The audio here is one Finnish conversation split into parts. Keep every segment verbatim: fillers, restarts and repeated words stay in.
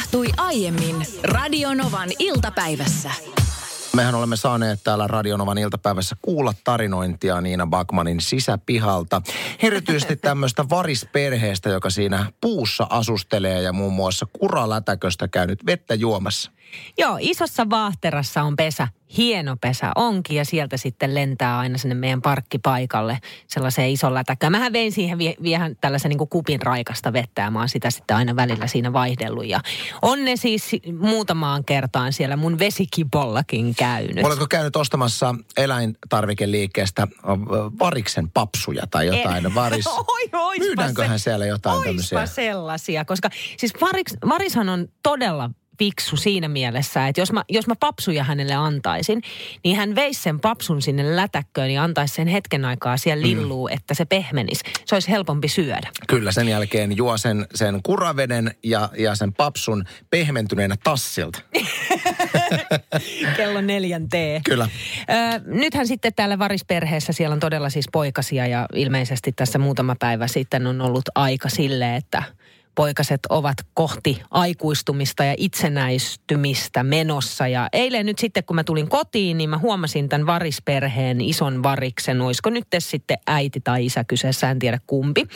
tapahtui aiemmin Radio Novan iltapäivässä. Mehän olemme saaneet täällä Radio Novan iltapäivässä kuulla tarinointia Niina Backmanin sisäpihalta. Erityisesti tämmöistä varisperheestä, joka siinä puussa asustelee ja muun muassa kuralätäköstä käynyt vettä juomassa. Joo, isossa vaahterassa on pesä. Hieno pesä onkin ja sieltä sitten lentää aina sinne meidän parkkipaikalle sellaiseen isoon lätäkkään. Mähän vein siihen vie, viehän tällaisen niin kuin kupin raikasta vettä ja mä oon sitä sitten aina välillä siinä vaihdellut. Ja on ne siis muutamaan kertaan siellä mun vesikipollakin käynyt. Oletko käynyt ostamassa eläintarvikeliikkeestä variksen papsuja tai jotain? En. Varis... Oi, oispa myydäänköhän se, siellä jotain tämmöisiä? Sellaisia, koska siis variks, varishan on todella fiksu siinä mielessä, että jos mä, jos mä papsuja hänelle antaisin, niin hän veisi sen papsun sinne lätäkköön ja antaisi sen hetken aikaa siellä lilluu, mm. että se pehmenisi. Se olisi helpompi syödä. Kyllä, sen jälkeen juo sen, sen kuraveden ja, ja sen papsun pehmentyneenä tassilta. Kello neljän tee. Kyllä. Ö, nythän sitten täällä varisperheessä, siellä on todella siis poikasia ja ilmeisesti tässä muutama päivä sitten on ollut aika sille, että poikaset ovat kohti aikuistumista ja itsenäistymistä menossa. Ja eilen nyt sitten, kun mä tulin kotiin, niin mä huomasin tämän varisperheen ison variksen. Olisiko nyt sitten äiti tai isä kyseessä, en tiedä kumpi.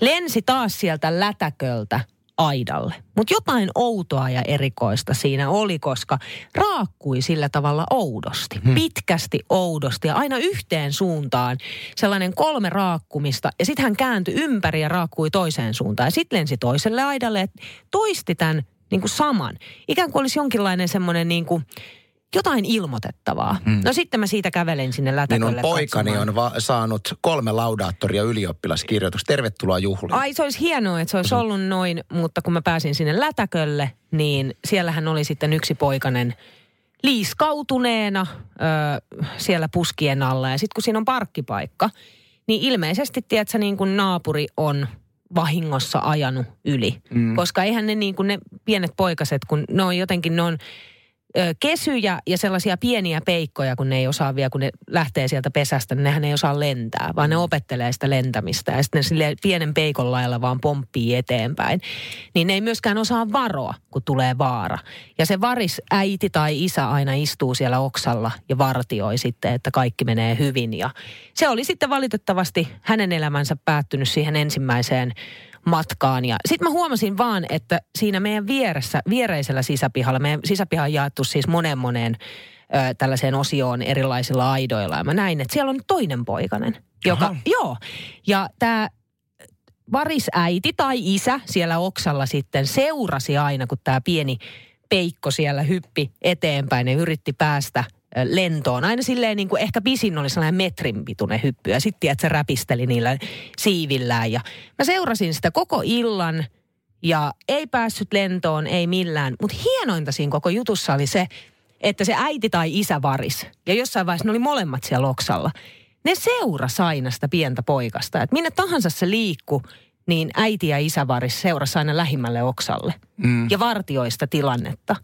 Lensi taas sieltä lätäköltä aidalle. Mutta jotain outoa ja erikoista siinä oli, koska raakkui sillä tavalla oudosti. Hmm. Pitkästi oudosti ja aina yhteen suuntaan sellainen kolme raakkumista. Ja sitten hän kääntyi ympäri ja raakkui toiseen suuntaan. Ja sitten lensi toiselle aidalle ja toisti tämän niin kuin saman. Ikään kuin olisi jonkinlainen semmoinen niin kuin jotain ilmoitettavaa. Hmm. No sitten mä siitä kävelen sinne lätäkölle. Minun poikani katsomaan. on va- saanut kolme laudaattoria ylioppilaskirjoituksessa. Tervetuloa juhliin. Ai, se olisi hienoa, että se olisi ollut noin, mutta kun mä pääsin sinne lätäkölle, niin siellähän oli sitten yksi poikainen liiskautuneena ö, siellä puskien alla. Ja sitten kun siinä on parkkipaikka, niin ilmeisesti, tiedätkö, niin kuin naapuri on vahingossa ajanut yli. Hmm. Koska eihän ne niin kuin ne pienet poikaset, kun ne on jotenkin, ne on kesyjä ja sellaisia pieniä peikkoja, kun ne ei osaa vielä, kun ne lähtee sieltä pesästä, niin nehän ei osaa lentää, vaan ne opettelee sitä lentämistä. Ja sitten sille pienen peikon lailla vaan pomppii eteenpäin. Niin ne ei myöskään osaa varoa, kun tulee vaara. Ja se varis äiti tai isä aina istuu siellä oksalla ja vartioi sitten, että kaikki menee hyvin. Ja se oli sitten valitettavasti hänen elämänsä päättynyt siihen ensimmäiseen matkaan. Ja sitten mä huomasin vaan, että siinä meidän vieressä, viereisellä sisäpihalla, meidän sisäpiha on jaettu siis moneen moneen ö, tällaiseen osioon erilaisilla aidoilla. Ja mä näin, että siellä on toinen poikainen, joka, Aha. joo, ja tää varisäiti tai isä siellä oksalla sitten seurasi aina, kun tää pieni peikko siellä hyppi eteenpäin ja yritti päästä lentoon. Aina silleen niin kuin ehkä pisin oli sellainen metrin pituinen hyppy ja sitten että se räpisteli niillä siivillään. Ja mä seurasin sitä koko illan ja ei päässyt lentoon, ei millään. Mutta hienointa siinä koko jutussa oli se, että se äiti tai isä varis. Ja jossain vaiheessa ne oli molemmat siellä oksalla. Ne seurasi aina sitä pientä poikasta. Että minne tahansa se liikkui, niin äiti ja isä varis seurasi aina lähimmälle oksalle mm. ja vartioi sitä tilannetta.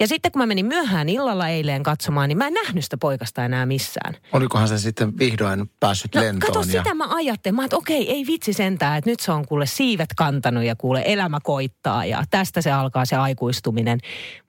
Ja sitten kun mä menin myöhään illalla eilen katsomaan, niin mä en nähnyt sitä poikasta enää missään. Olikohan se sitten vihdoin päässyt no, lentoon? Kato, ja sitä mä ajattelin. Mä että okei, ei vitsi sentään, että nyt se on kuule siivet kantanut ja kuule elämä koittaa ja tästä se alkaa se aikuistuminen.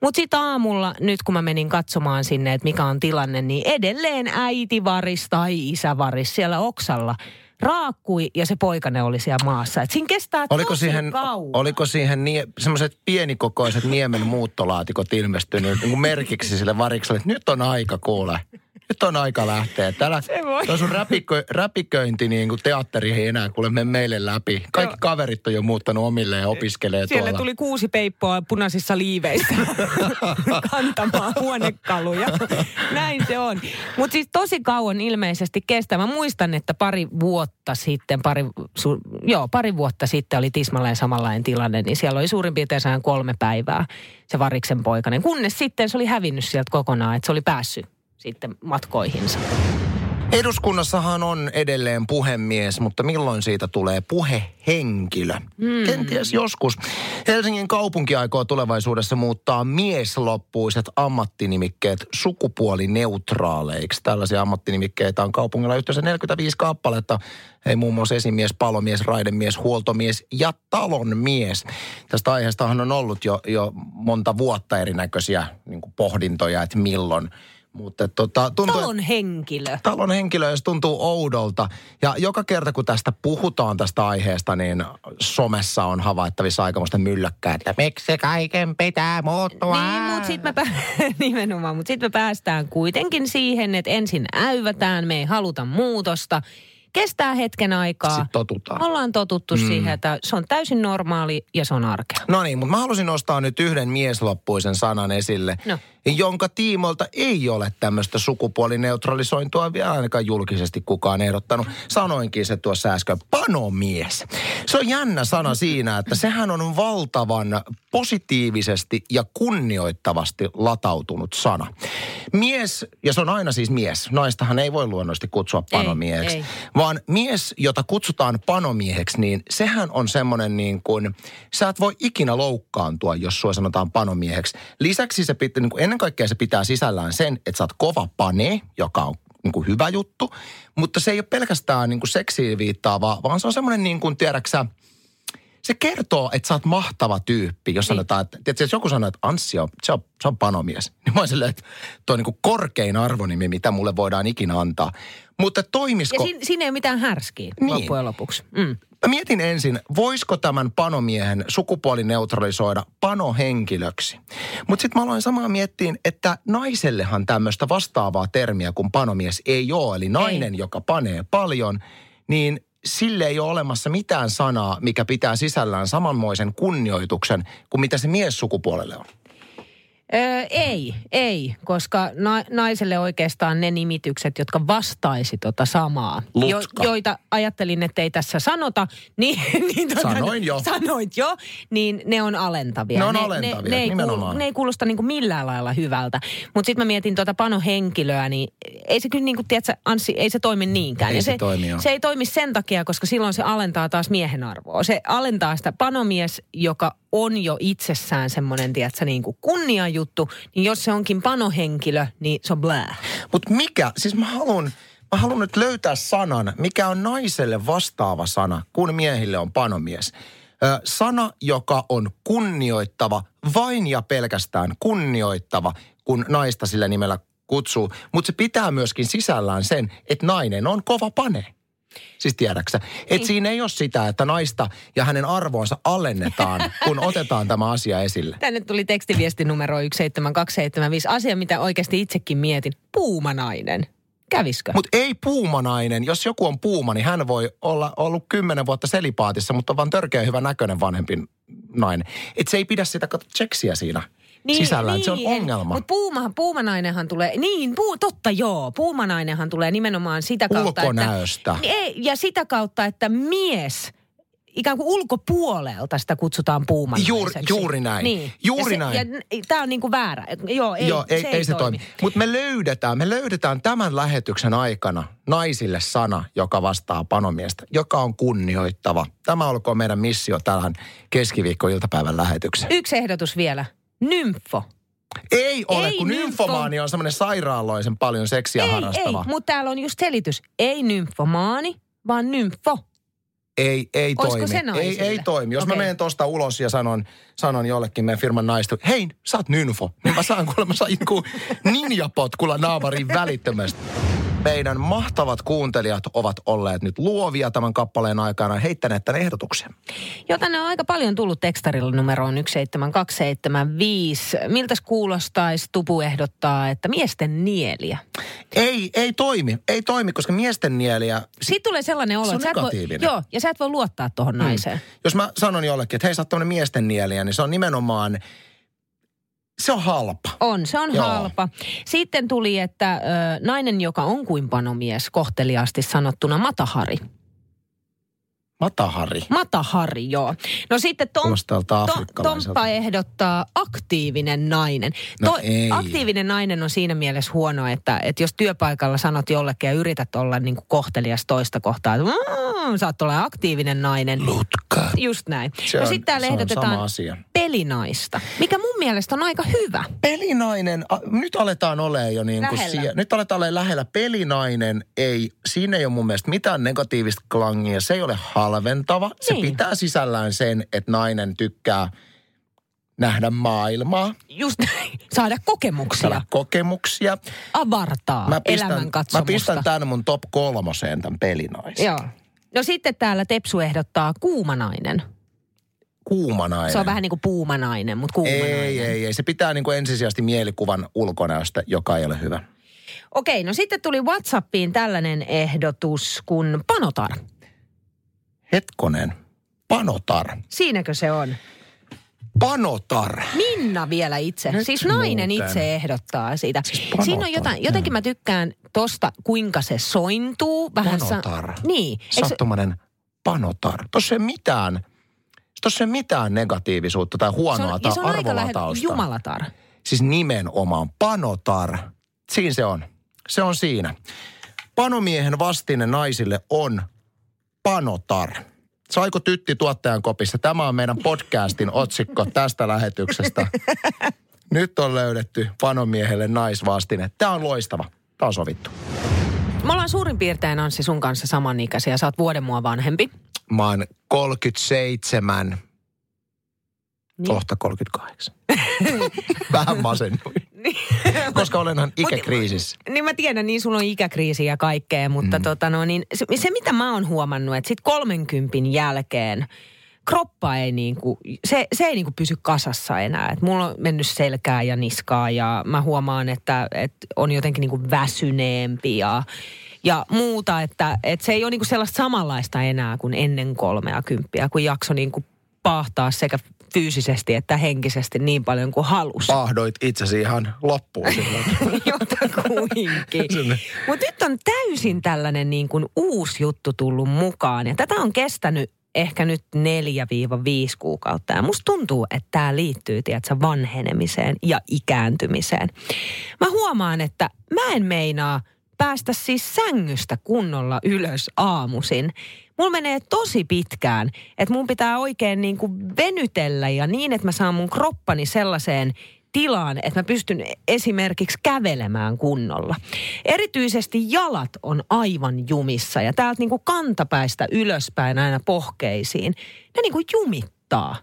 Mutta sitten aamulla, nyt kun mä menin katsomaan sinne, että mikä on tilanne, niin edelleen äiti varis tai isä varis siellä oksalla raakkui ja se poikane oli siellä maassa. Et siinä kestää oliko tosi siihen, kauan. Oliko siihen nie, semmoiset pienikokoiset niemen muuttolaatikot ilmestynyt niin kuin merkiksi sille varikselle, että nyt on aika kuule. Nyt on aika lähteä. Täällä tuo sun räpikö, räpiköinti niin kuin teatteri ei enää kuule mene meille läpi. Kaikki no. kaverit on jo muuttanut omille ja opiskelee siellä tuolla. Siellä tuli kuusi peippoa punaisissa liiveissä kantamaan huonekaluja. Näin se on. Mutta siis tosi kauan ilmeisesti kestää. Mä muistan, että pari vuotta sitten, pari, su, joo, pari vuotta sitten oli tismalleen samanlainen tilanne, niin siellä oli suurin piirtein sään kolme päivää se variksen poikainen. Kunnes sitten se oli hävinnyt sieltä kokonaan, että se oli päässyt sitten matkoihinsa. Eduskunnassahan on edelleen puhemies, mutta milloin siitä tulee puhehenkilö? Mm. Kenties joskus. Helsingin kaupunki aikoo tulevaisuudessa muuttaa miesloppuiset ammattinimikkeet sukupuolineutraaleiksi. Tällaisia ammattinimikkeitä on kaupungilla yhteensä neljäkymmentäviisi kappaletta. Ei muun muassa esimies, palomies, raidemies, huoltomies ja talonmies. Tästä aiheestahan on ollut jo, jo monta vuotta erinäköisiä niin kuin pohdintoja, että milloin. Mutta tota, tuntuu, talon henkilö. Talon henkilö, jos tuntuu oudolta. Ja joka kerta, kun tästä puhutaan tästä aiheesta, niin somessa on havaittavissa aikamoista mylläkkää, että miksi kaiken pitää muuttua? Niin, mutta sitten me, pä- nimenomaan, mut sit me päästään kuitenkin siihen, että ensin äyvätään, me ei haluta muutosta. Kestää hetken aikaa. Sitten totutaan. Ollaan totuttu mm. siihen, että se on täysin normaali ja se on arkea. No niin, mutta mä halusin nostaa nyt yhden miesloppuisen sanan esille, no. jonka tiimoilta ei ole tämmöistä sukupuolineutralisointua vielä ainakaan julkisesti kukaan ehdottanut. Sanoinkin se tuossa äsken, panomies. Se on jännä sana siinä, että sehän on valtavan positiivisesti ja kunnioittavasti latautunut sana. Mies, ja se on aina siis mies, naistahan ei voi luonnollisesti kutsua panomieheksi, ei, ei. vaan mies, jota kutsutaan panomieheksi, niin sehän on semmoinen niin kuin, sä et voi ikinä loukkaantua, jos sua sanotaan panomieheksi. Lisäksi se pitää, niin kuin ennen kaikkea se pitää sisällään sen, että sä oot kova pane, joka on niin kuin hyvä juttu, mutta se ei ole pelkästään niin kuin seksiin viittaavaa, vaan se on semmoinen niin kuin, tiedäksä, se kertoo, että sä oot mahtava tyyppi, jos sanotaan, että tiedätkö, jos joku sanoo, että Anssi on, se on, se on panomies. Niin mä oon silleen, että toi on niin kuin korkein arvonimi, mitä mulle voidaan ikinä antaa. Mutta toimisiko... Ja siinä, siinä ei ole mitään härskiä niin. loppujen lopuksi. Mm. Mä mietin ensin, voisiko tämän panomiehen sukupuolineutralisoida panohenkilöksi. Mutta sitten mä aloin samaa miettiin, että naisellehan tämmöistä vastaavaa termiä kuin panomies ei ole. Eli nainen, ei. joka panee paljon, niin... Sille ei ole olemassa mitään sanaa, mikä pitää sisällään samanmoisen kunnioituksen kuin mitä se mies sukupuolelle on. Öö, ei, ei, koska na- naiselle oikeastaan ne nimitykset, jotka vastaisi tota samaa, jo- joita ajattelin, että ei tässä sanota, niin, niin tota, sanoin jo, sanoit jo, niin ne on alentavia. Ne on ne, alentavia, ne, ne nimenomaan. Ei kuul- ne ei kuulosta niinku millään lailla hyvältä, mutta sitten mä mietin tota panohenkilöä, niin ei se kyllä niinku, tiedätkö, Anssi, ei se toimi niinkään. Ei se, se, toimi, se ei toimi sen takia, koska silloin se alentaa taas miehen arvoa. Se alentaa sitä panomies, joka on jo itsessään semmoinen, tiedätkö, niinku kunnianjuttu. Juttu, niin jos se onkin panohenkilö, niin se on blää. Mutta mikä, siis mä haluan mä haluan nyt löytää sanan, mikä on naiselle vastaava sana, kun miehille on panomies. Ö, sana, joka on kunnioittava, vain ja pelkästään kunnioittava, kun naista sillä nimellä kutsuu. Mutta se pitää myöskin sisällään sen, että nainen on kova pane. Siis tiedäksä, että siinä ei ole sitä, että naista ja hänen arvoonsa alennetaan, kun otetaan tämä asia esille. Tänne tuli tekstiviesti numero yksi seitsemän kaksi seitsemän viisi. Asia, mitä oikeasti itsekin mietin. Puumanainen. Käviskö? Mutta ei puumanainen. Jos joku on puuma, niin hän voi olla ollut kymmenen vuotta selipaatissa, mutta on vaan törkeä hyvän näköinen vanhempi nainen. Että se ei pidä sitä tseksiä siinä. Niin, sisällään, niin, se on ongelma. Mutta puuma, puumanainenhan tulee, niin puu, totta joo, puumanainenhan tulee nimenomaan sitä kautta, ulkonäöstä. Että, ja sitä kautta, että mies, ikään kuin ulkopuolelta sitä kutsutaan puumanaiseksi. Juuri, juuri näin, niin. juuri se, näin. Ja tämä on niin kuin väärä, joo, ei, joo, ei, se, ei, ei se toimi. toimi. Mutta me löydetään, me löydetään tämän lähetyksen aikana naisille sana, joka vastaa panomiestä, joka on kunnioittava. Tämä olkoon meidän missio tähän keskiviikko-iltapäivän lähetykseen. Yksi ehdotus vielä. Nymfo. Ei ole, ei kun nymfo. Nymfomaani on semmoinen sairaaloisen paljon seksiä ei, harrastava. Ei, mutta täällä on just selitys. Ei nymfomaani, vaan nymfo. Ei, ei Olisiko toimi. Se naisille? Ei, ei toimi. Jos okay. mä menen tuosta ulos ja sanon, sanon jollekin meidän firman naista, hei, sä oot nymfo. Niin mä saan kuulemma joku ninjapotkulla naamariin välittömästi. Meidän mahtavat kuuntelijat ovat olleet nyt luovia tämän kappaleen aikana heittäneet tämän ehdotuksen. Joo, tänne on aika paljon tullut tekstarilla numeroon yksi seitsemän kaksi seitsemän viisi. Miltäs kuulostaisi Tupu ehdottaa, että miesten nieliä? Ei, ei toimi. Ei toimi, koska miesten nieliä... Siitä tulee sellainen olo, se että sä et voi, joo, ja sä et voi luottaa tuohon hmm. naiseen. Jos mä sanon jollekin, että hei, sä oot tämmöinen miesten nieliä, niin se on nimenomaan... Se on halpa. On, se on Joo. halpa. Sitten tuli, että ö, nainen, joka on kuin panomies, kohteliaasti sanottuna matahari. Matahari. Matahari, joo. No sitten Tom, to, Tompa ehdottaa aktiivinen nainen. No to, aktiivinen nainen on siinä mielessä huono, että, että jos työpaikalla sanot jollekin ja yrität olla niin kuin kohtelias toista kohtaa, että mmm, sä oot olla aktiivinen nainen. Lutka. Just näin. Se no on, sitten täällä ehdotetaan pelinaista, mikä mun mielestä on aika hyvä. Pelinainen, a, nyt aletaan olemaan jo niin kuin siellä. Nyt aletaan olemaan lähellä. Pelinainen ei, siinä ei ole mun mielestä mitään negatiivista klangia, se ei ole halpaa. Alventava. Se niin. Pitää sisällään sen, että nainen tykkää nähdä maailmaa. Just näin. Saada kokemuksia. Saada kokemuksia. Avartaa mä pistän, elämän katsomusta. Mä pistän tämän mun top kolmoseen tämän pelinaisen. Joo. No sitten täällä Tepsu ehdottaa kuumanainen. Kuumanainen. Se on vähän niin kuin puumanainen, mutta kuumanainen. Ei, ei, ei. Se pitää niin kuin ensisijaisesti mielikuvan ulkonäöstä, joka ei ole hyvä. Okei, no sitten tuli WhatsAppiin tällainen ehdotus kuin panotar. Hetkonen. Panotar. Siinäkö se on? Panotar. Minna vielä itse. Nyt siis nainen muuten. Itse ehdottaa sitä. Siis siinä on jotain, jotenkin mä tykkään tosta, kuinka se sointuu. Vähän panotar. Sa- niin. Sattumainen panotar. Tuossa ei mitään, tuossa ei mitään negatiivisuutta tai huonoa tai arvolatausta. Se on, ja se on aika lähellä jumalatar. Siis nimenomaan panotar. Siinä se on. Se on siinä. Panomiehen vastine naisille on... Panotar. Saiko tytti tuottajan kopissa? Tämä on meidän podcastin otsikko tästä lähetyksestä. Nyt on löydetty panomiehelle naisvastine. Tämä on loistava. Tämä on sovittu. Me ollaan suurin piirtein, Anssi, sun kanssa samanikäisiä. Sä oot vuoden mua vanhempi. Mä oon kolmekymmentäseitsemän. Niin. Kohta kolmekymmentäkahdeksan. Vähän masennuin. Niin. Koska olenhan ikäkriisissä. Mut, niin mä tiedän, niin sulla on ikäkriisi ja kaikkea, mutta mm. tota no niin, se, se mitä mä oon huomannut, että sit kolmenkympin jälkeen kroppa ei niinku, se, se ei niinku pysy kasassa enää. Et mulla on mennyt selkää ja niskaa ja mä huomaan, että et on jotenkin niinku väsyneempi ja, ja muuta, että et se ei ole niinku sellaista samanlaista enää kuin ennen kolmeakymppiä, kun jakso niinku paahtaa sekä fyysisesti että henkisesti niin paljon kuin halus. Paahdoit itsesi ihan loppuun silloin. Jotakuinkin. Mutta nyt on täysin tällainen niin kuin uusi juttu tullut mukaan. Ja tätä on kestänyt ehkä nyt neljä viiva viisi kuukautta. Ja musta tuntuu, että tämä liittyy, tiedätkö, vanhenemiseen ja ikääntymiseen. Mä huomaan, että mä en meinaa päästä siis sängystä kunnolla ylös aamuisin. Mulla menee tosi pitkään, että mun pitää oikein niin kuin venytellä ja niin, että mä saan mun kroppani sellaiseen tilaan, että mä pystyn esimerkiksi kävelemään kunnolla. Erityisesti jalat on aivan jumissa ja täältä niin kuin kantapäistä ylöspäin aina pohkeisiin. Ne niin kuin jumittaa.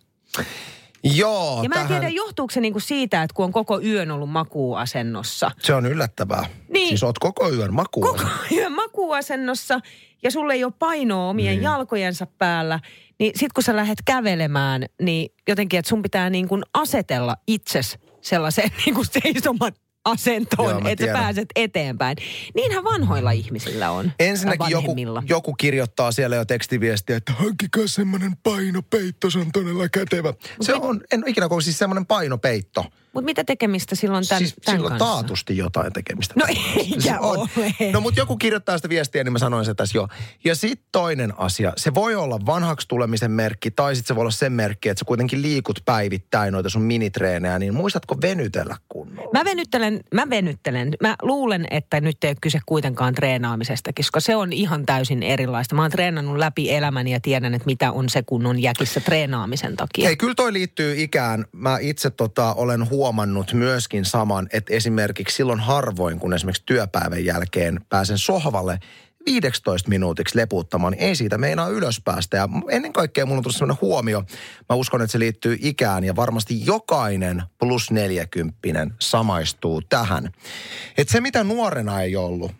Joo. Ja mä en tähän... tiedä, johtuuko se niinku siitä, että kun on koko yön ollut makuuasennossa. Se on yllättävää. Niin. Siis oot koko yön makuuasennossa. Koko yön makuuasennossa ja sulle ei ole painoa omien niin. jalkojensa päällä. Niin sit kun sä lähdet kävelemään, niin jotenkin, että sun pitää niinku asetella itses sellaiseen niinku seisomaan asentoon, että sä pääset eteenpäin. Niinhän vanhoilla ihmisillä on. Ensinnäkin joku, joku kirjoittaa siellä jo tekstiviestiä, että hankkikaa semmoinen painopeitto, se on todella kätevä. Mut se mit... on, en ikinä koe siis semmoinen painopeitto. Mutta mitä tekemistä silloin tämän, siis, tämän silloin kanssa? Silloin taatusti jotain tekemistä. No eikä ole. No mutta joku kirjoittaa sitä viestiä, niin mä sanoin se tässä jo. Ja sitten toinen asia, se voi olla vanhaksi tulemisen merkki, tai sitten se voi olla sen merkki, että sä kuitenkin liikut päivittäin noita sun minitreenejä, niin muistatko venytellä kunnolla? Mä venyttelen Mä venyttelen. Mä luulen, että nyt ei ole kyse kuitenkaan treenaamisesta, koska se on ihan täysin erilaista. Mä oon treenannut läpi elämäni ja tiedän, että mitä on se, kun on jäkissä treenaamisen takia. Hei, kyllä toi liittyy ikään. Mä itse tota, olen huomannut myöskin saman, että esimerkiksi silloin harvoin, kun esimerkiksi työpäivän jälkeen pääsen sohvalle viideksitoista minuutiksi lepuuttamaan, niin ei siitä meinaa ylöspäästä. Ja ennen kaikkea mulla on tullut sellainen huomio. Mä uskon, että se liittyy ikään ja varmasti jokainen plus neljäkymppinen samaistuu tähän. Että se, mitä nuorena ei ollut,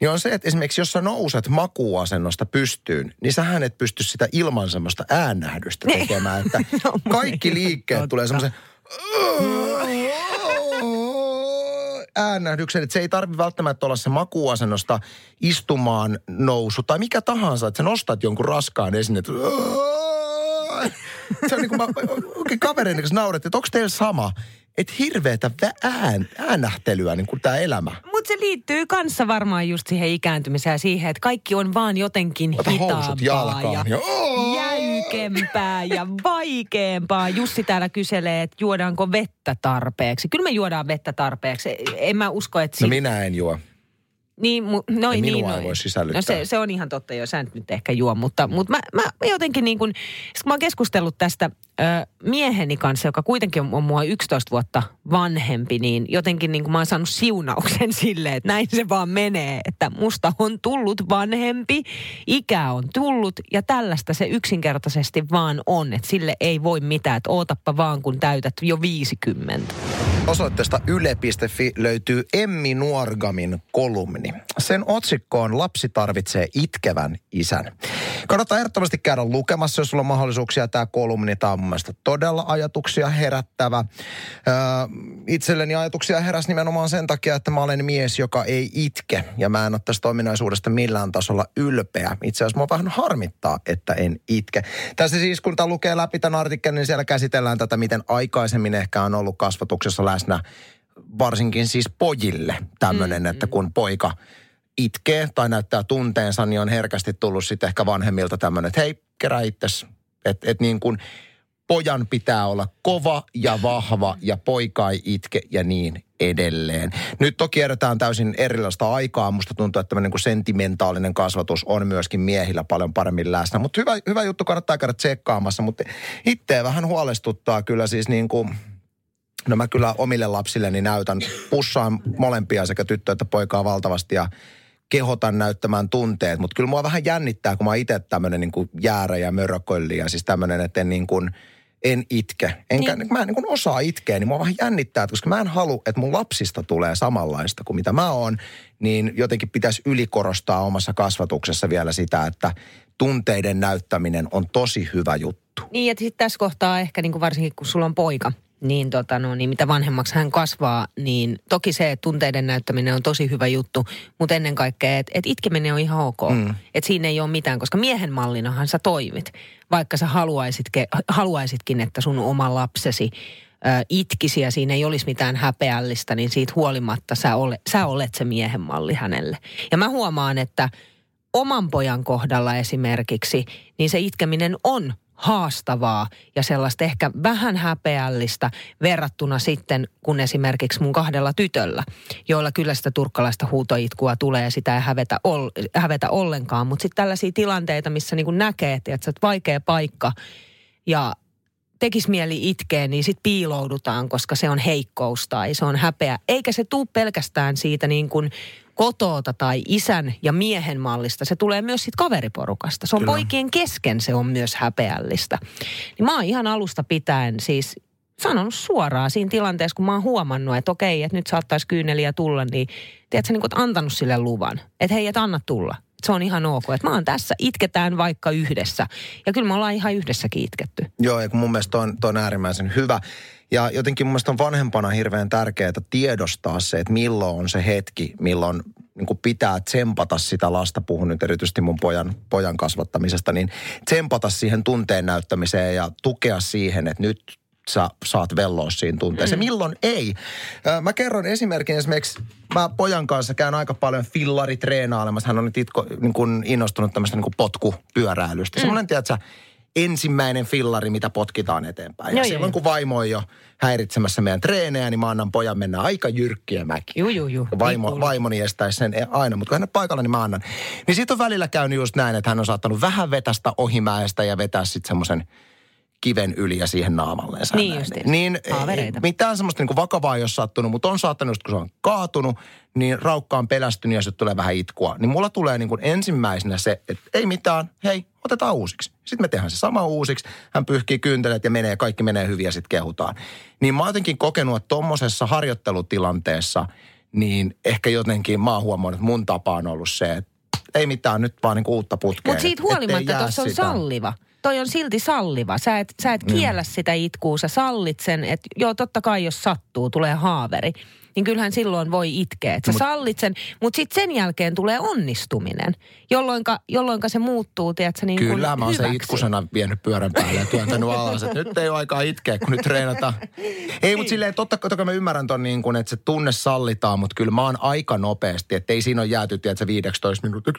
niin on se, että esimerkiksi jos sä nouset makuuasennosta pystyyn, niin sähän et pysty sitä ilman semmoista äännähdystä tekemään. Että kaikki liikkeet tulee semmoisen... äännähdyksen, että se ei tarvitse välttämättä olla se makuuasennosta istumaan nousu tai mikä tahansa, että sä nostat jonkun raskaan esiin, että se on niin kuin mä oikein kavereiden kanssa naurettiin, että onko teillä sama, että hirveätä äänähtelyä niin kuin tämä elämä. Mut se liittyy kanssa varmaan just siihen ikääntymiseen, siihen, että kaikki on vaan jotenkin Ota hitaampaa ja, ja jäykempää ja vaikeampaa. Jussi täällä kyselee, että juodaanko vettä tarpeeksi. Kyllä me juodaan vettä tarpeeksi. En mä usko, että... Si- no minä en juo. Niin, mu- noin, minua niin, ei voi sisällyttää. No se, se on ihan totta, jo sä nyt ehkä juo, mutta, mutta mä, mä jotenkin niin kuin, mä oon keskustellut tästä ö, mieheni kanssa, joka kuitenkin on, on mua yksitoista vuotta vanhempi, niin jotenkin niin kuin mä oon saanut siunauksen silleen, että näin se vaan menee, että musta on tullut vanhempi, ikää on tullut ja tällaista se yksinkertaisesti vaan on, että sille ei voi mitään, että ootappa vaan kun täytät jo viisikymmentä. Osoitteesta yle piste fi löytyy Emmi Nuorgamin kolumni. Sen otsikko on Lapsi tarvitsee itkevän isän. Kannattaa ehdottomasti käydä lukemassa, jos sulla on mahdollisuuksia. Tämä kolumni, tämä on mun mielestä todella ajatuksia herättävä. Itselleni ajatuksia heräsi nimenomaan sen takia, että mä olen mies, joka ei itke. Ja mä en ole tästä ominaisuudesta millään tasolla ylpeä. Itse asiassa mua vähän harmittaa, että en itke. Tässä siis, kun tämä lukee läpi tämän artikkelin, niin siellä käsitellään tätä, miten aikaisemmin ehkä on ollut kasvatuksessa läsnä, varsinkin siis pojille tämmöinen, mm-hmm. että kun poika itkee tai näyttää tunteensa, niin on herkästi tullut sitten ehkä vanhemmilta tämmöinen, että hei, kerää itsesi. Että et niin kuin pojan pitää olla kova ja vahva ja poika ei itke ja niin edelleen. Nyt toki edetään täysin erilaista aikaa. Musta tuntuu, että tämmöinen kuin sentimentaalinen kasvatus on myöskin miehillä paljon paremmin läsnä. Mutta hyvä, hyvä juttu, kannattaa käydä tsekkaamassa. Mutta itseä vähän huolestuttaa kyllä siis niin kuin... No mä kyllä omille lapsilleni näytän, pussaan molempia sekä tyttöä että poikaa valtavasti ja kehotan näyttämään tunteet. Mutta kyllä mua vähän jännittää, kun mä itse tämmöinen niin kuin jäärä ja mörökölli ja siis tämmöinen, että en, niin kuin, en itke. Enkä, niin. Mä en niin kuin osaa itkeä, niin mua vähän jännittää, koska mä en halua, että mun lapsista tulee samanlaista kuin mitä mä oon. Niin jotenkin pitäisi ylikorostaa omassa kasvatuksessa vielä sitä, että tunteiden näyttäminen on tosi hyvä juttu. Niin, että sitten tässä kohtaa ehkä niin kuin varsinkin, kun sulla on poika. Niin, tota, no, niin mitä vanhemmaksi hän kasvaa, niin toki se tunteiden näyttäminen on tosi hyvä juttu, mutta ennen kaikkea, että et itkeminen on ihan ok. Mm. Että siinä ei ole mitään, koska miehen mallinahan sä toimit, vaikka sä haluaisitke, haluaisitkin, että sun oma lapsesi ä, itkisi ja siinä ei olisi mitään häpeällistä, niin siitä huolimatta sä, ole, sä olet se miehen malli hänelle. Ja mä huomaan, että oman pojan kohdalla esimerkiksi, niin se itkeminen on haastavaa ja sellaista ehkä vähän häpeällistä verrattuna sitten, kun esimerkiksi mun kahdella tytöllä, joilla kyllä sitä turkkalaista huutoitkua tulee, sitä ei hävetä, ol, hävetä ollenkaan. Mutta sitten tällaisia tilanteita, missä niin kun näkee, että se on vaikea paikka ja tekisi mieli itkeä, niin sitten piiloudutaan, koska se on heikkous tai se on häpeä. Eikä se tule pelkästään siitä niin kuin kotoota tai isän ja miehen mallista. Se tulee myös siitä kaveriporukasta. Se on Kyllä. poikien kesken, se on myös häpeällistä. Niin mä oon ihan alusta pitäen siis sanonut suoraan siinä tilanteessa, kun mä oon huomannut, että okei, että nyt saattaisi kyyneliä tulla, niin tiedätkö, niin kun oot antanut sille luvan, että hei, et anna tulla. Se on ihan ok, että mä oon tässä, itketään vaikka yhdessä. Ja kyllä me ollaan ihan yhdessäkin itketty. Joo, ja kun mun mielestä on, on äärimmäisen hyvä. Ja jotenkin mun mielestä on vanhempana hirveän tärkeää tiedostaa se, että milloin on se hetki, milloin niin kuin pitää tsempata sitä lasta. Puhun nyt erityisesti mun pojan, pojan kasvattamisesta, niin tsempata siihen tunteen näyttämiseen ja tukea siihen, että nyt sä saat velloa siinä tunteessa. Mm. Milloin ei? Mä kerron esimerkin esimerkiksi, mä pojan kanssa käyn aika paljon fillaritreenailemassa. Hän on nyt itko, niin kuin innostunut tämmöistä niin kuin potkupyöräilystä. Mm. Semmoinen, tiedätkö, ensimmäinen fillari, mitä potkitaan eteenpäin. Ja no, silloin, joo, kun vaimo on jo häiritsemässä meidän treenejä, niin mä annan pojan mennä aika jyrkkiä mäkiä. Juu, juu, juu. Vaimo, vaimoni estäisi sen aina, mutta kun hän on paikalla, niin mä annan. Niin sit on välillä käynyt just näin, että hän on saattanut vähän vetästä ohimäestä ja vetää sitten semmoisen kiven yli ja siihen naamalleen. Niin justiin. Niin Haavereita. Mitään semmoista niin vakavaa ei ole sattunut, mutta on saattanut, kun se on kaatunut, niin raukka on pelästynyt ja sitten tulee vähän itkua. Niin mulla tulee niin kuin ensimmäisenä se, että ei mitään, hei, otetaan uusiksi. Sitten me tehdään se sama uusiksi, hän pyyhkii kyntelet ja menee, kaikki menee hyvin ja sitten kehutaan. Niin mä oon jotenkin kokenut, että tommosessa harjoittelutilanteessa, niin ehkä jotenkin mä oon huomannut, että mun tapa on ollut se, että ei mitään, nyt vaan niin kuin uutta putkea. Mutta siitä huolimatta tuossa on salliva. Toi on silti salliva. Sä et, sä et kiellä mm. sitä itkua, sä sallit sen, että joo, totta kai jos sattuu, tulee haaveri. niin kyllähän silloin voi itkeä. Että sä mut, sallit sen, mutta sitten sen jälkeen tulee onnistuminen, jolloinka, jolloinka se muuttuu, tiedätkö, niin kuin hyväksi. Mä oon se itkusena vienyt pyörän päälle ja työntänyt alas, että nyt ei ole aikaa itkeä, kun nyt treenataan. Ei, mutta silleen, totta kai mä ymmärrän ton niin kuin, että se tunne sallitaan, mutta kyllä mä oon aika nopeasti, että ei siinä ole jääty, tiedätkö, viisitoista minuuttia,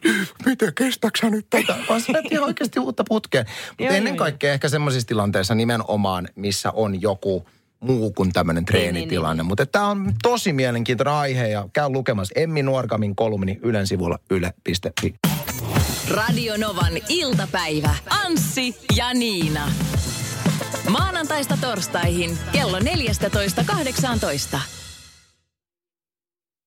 miten kestääkö sä nyt tätä, vaan sä et ihan oikeasti uutta putkeen. Mutta ennen kaikkea ehkä semmoisissa tilanteissa nimenomaan, missä on joku muu kuin tämmöinen treenitilanne. Niin, niin. Mutta tämä on tosi mielenkiintoinen aihe ja käy lukemassa Emmi Nuorgamin kolumni Ylen sivulla yle piste fi. Radio Novan iltapäivä. Anssi ja Niina. Maanantaista torstaihin kello neljätoista kahdeksantoista.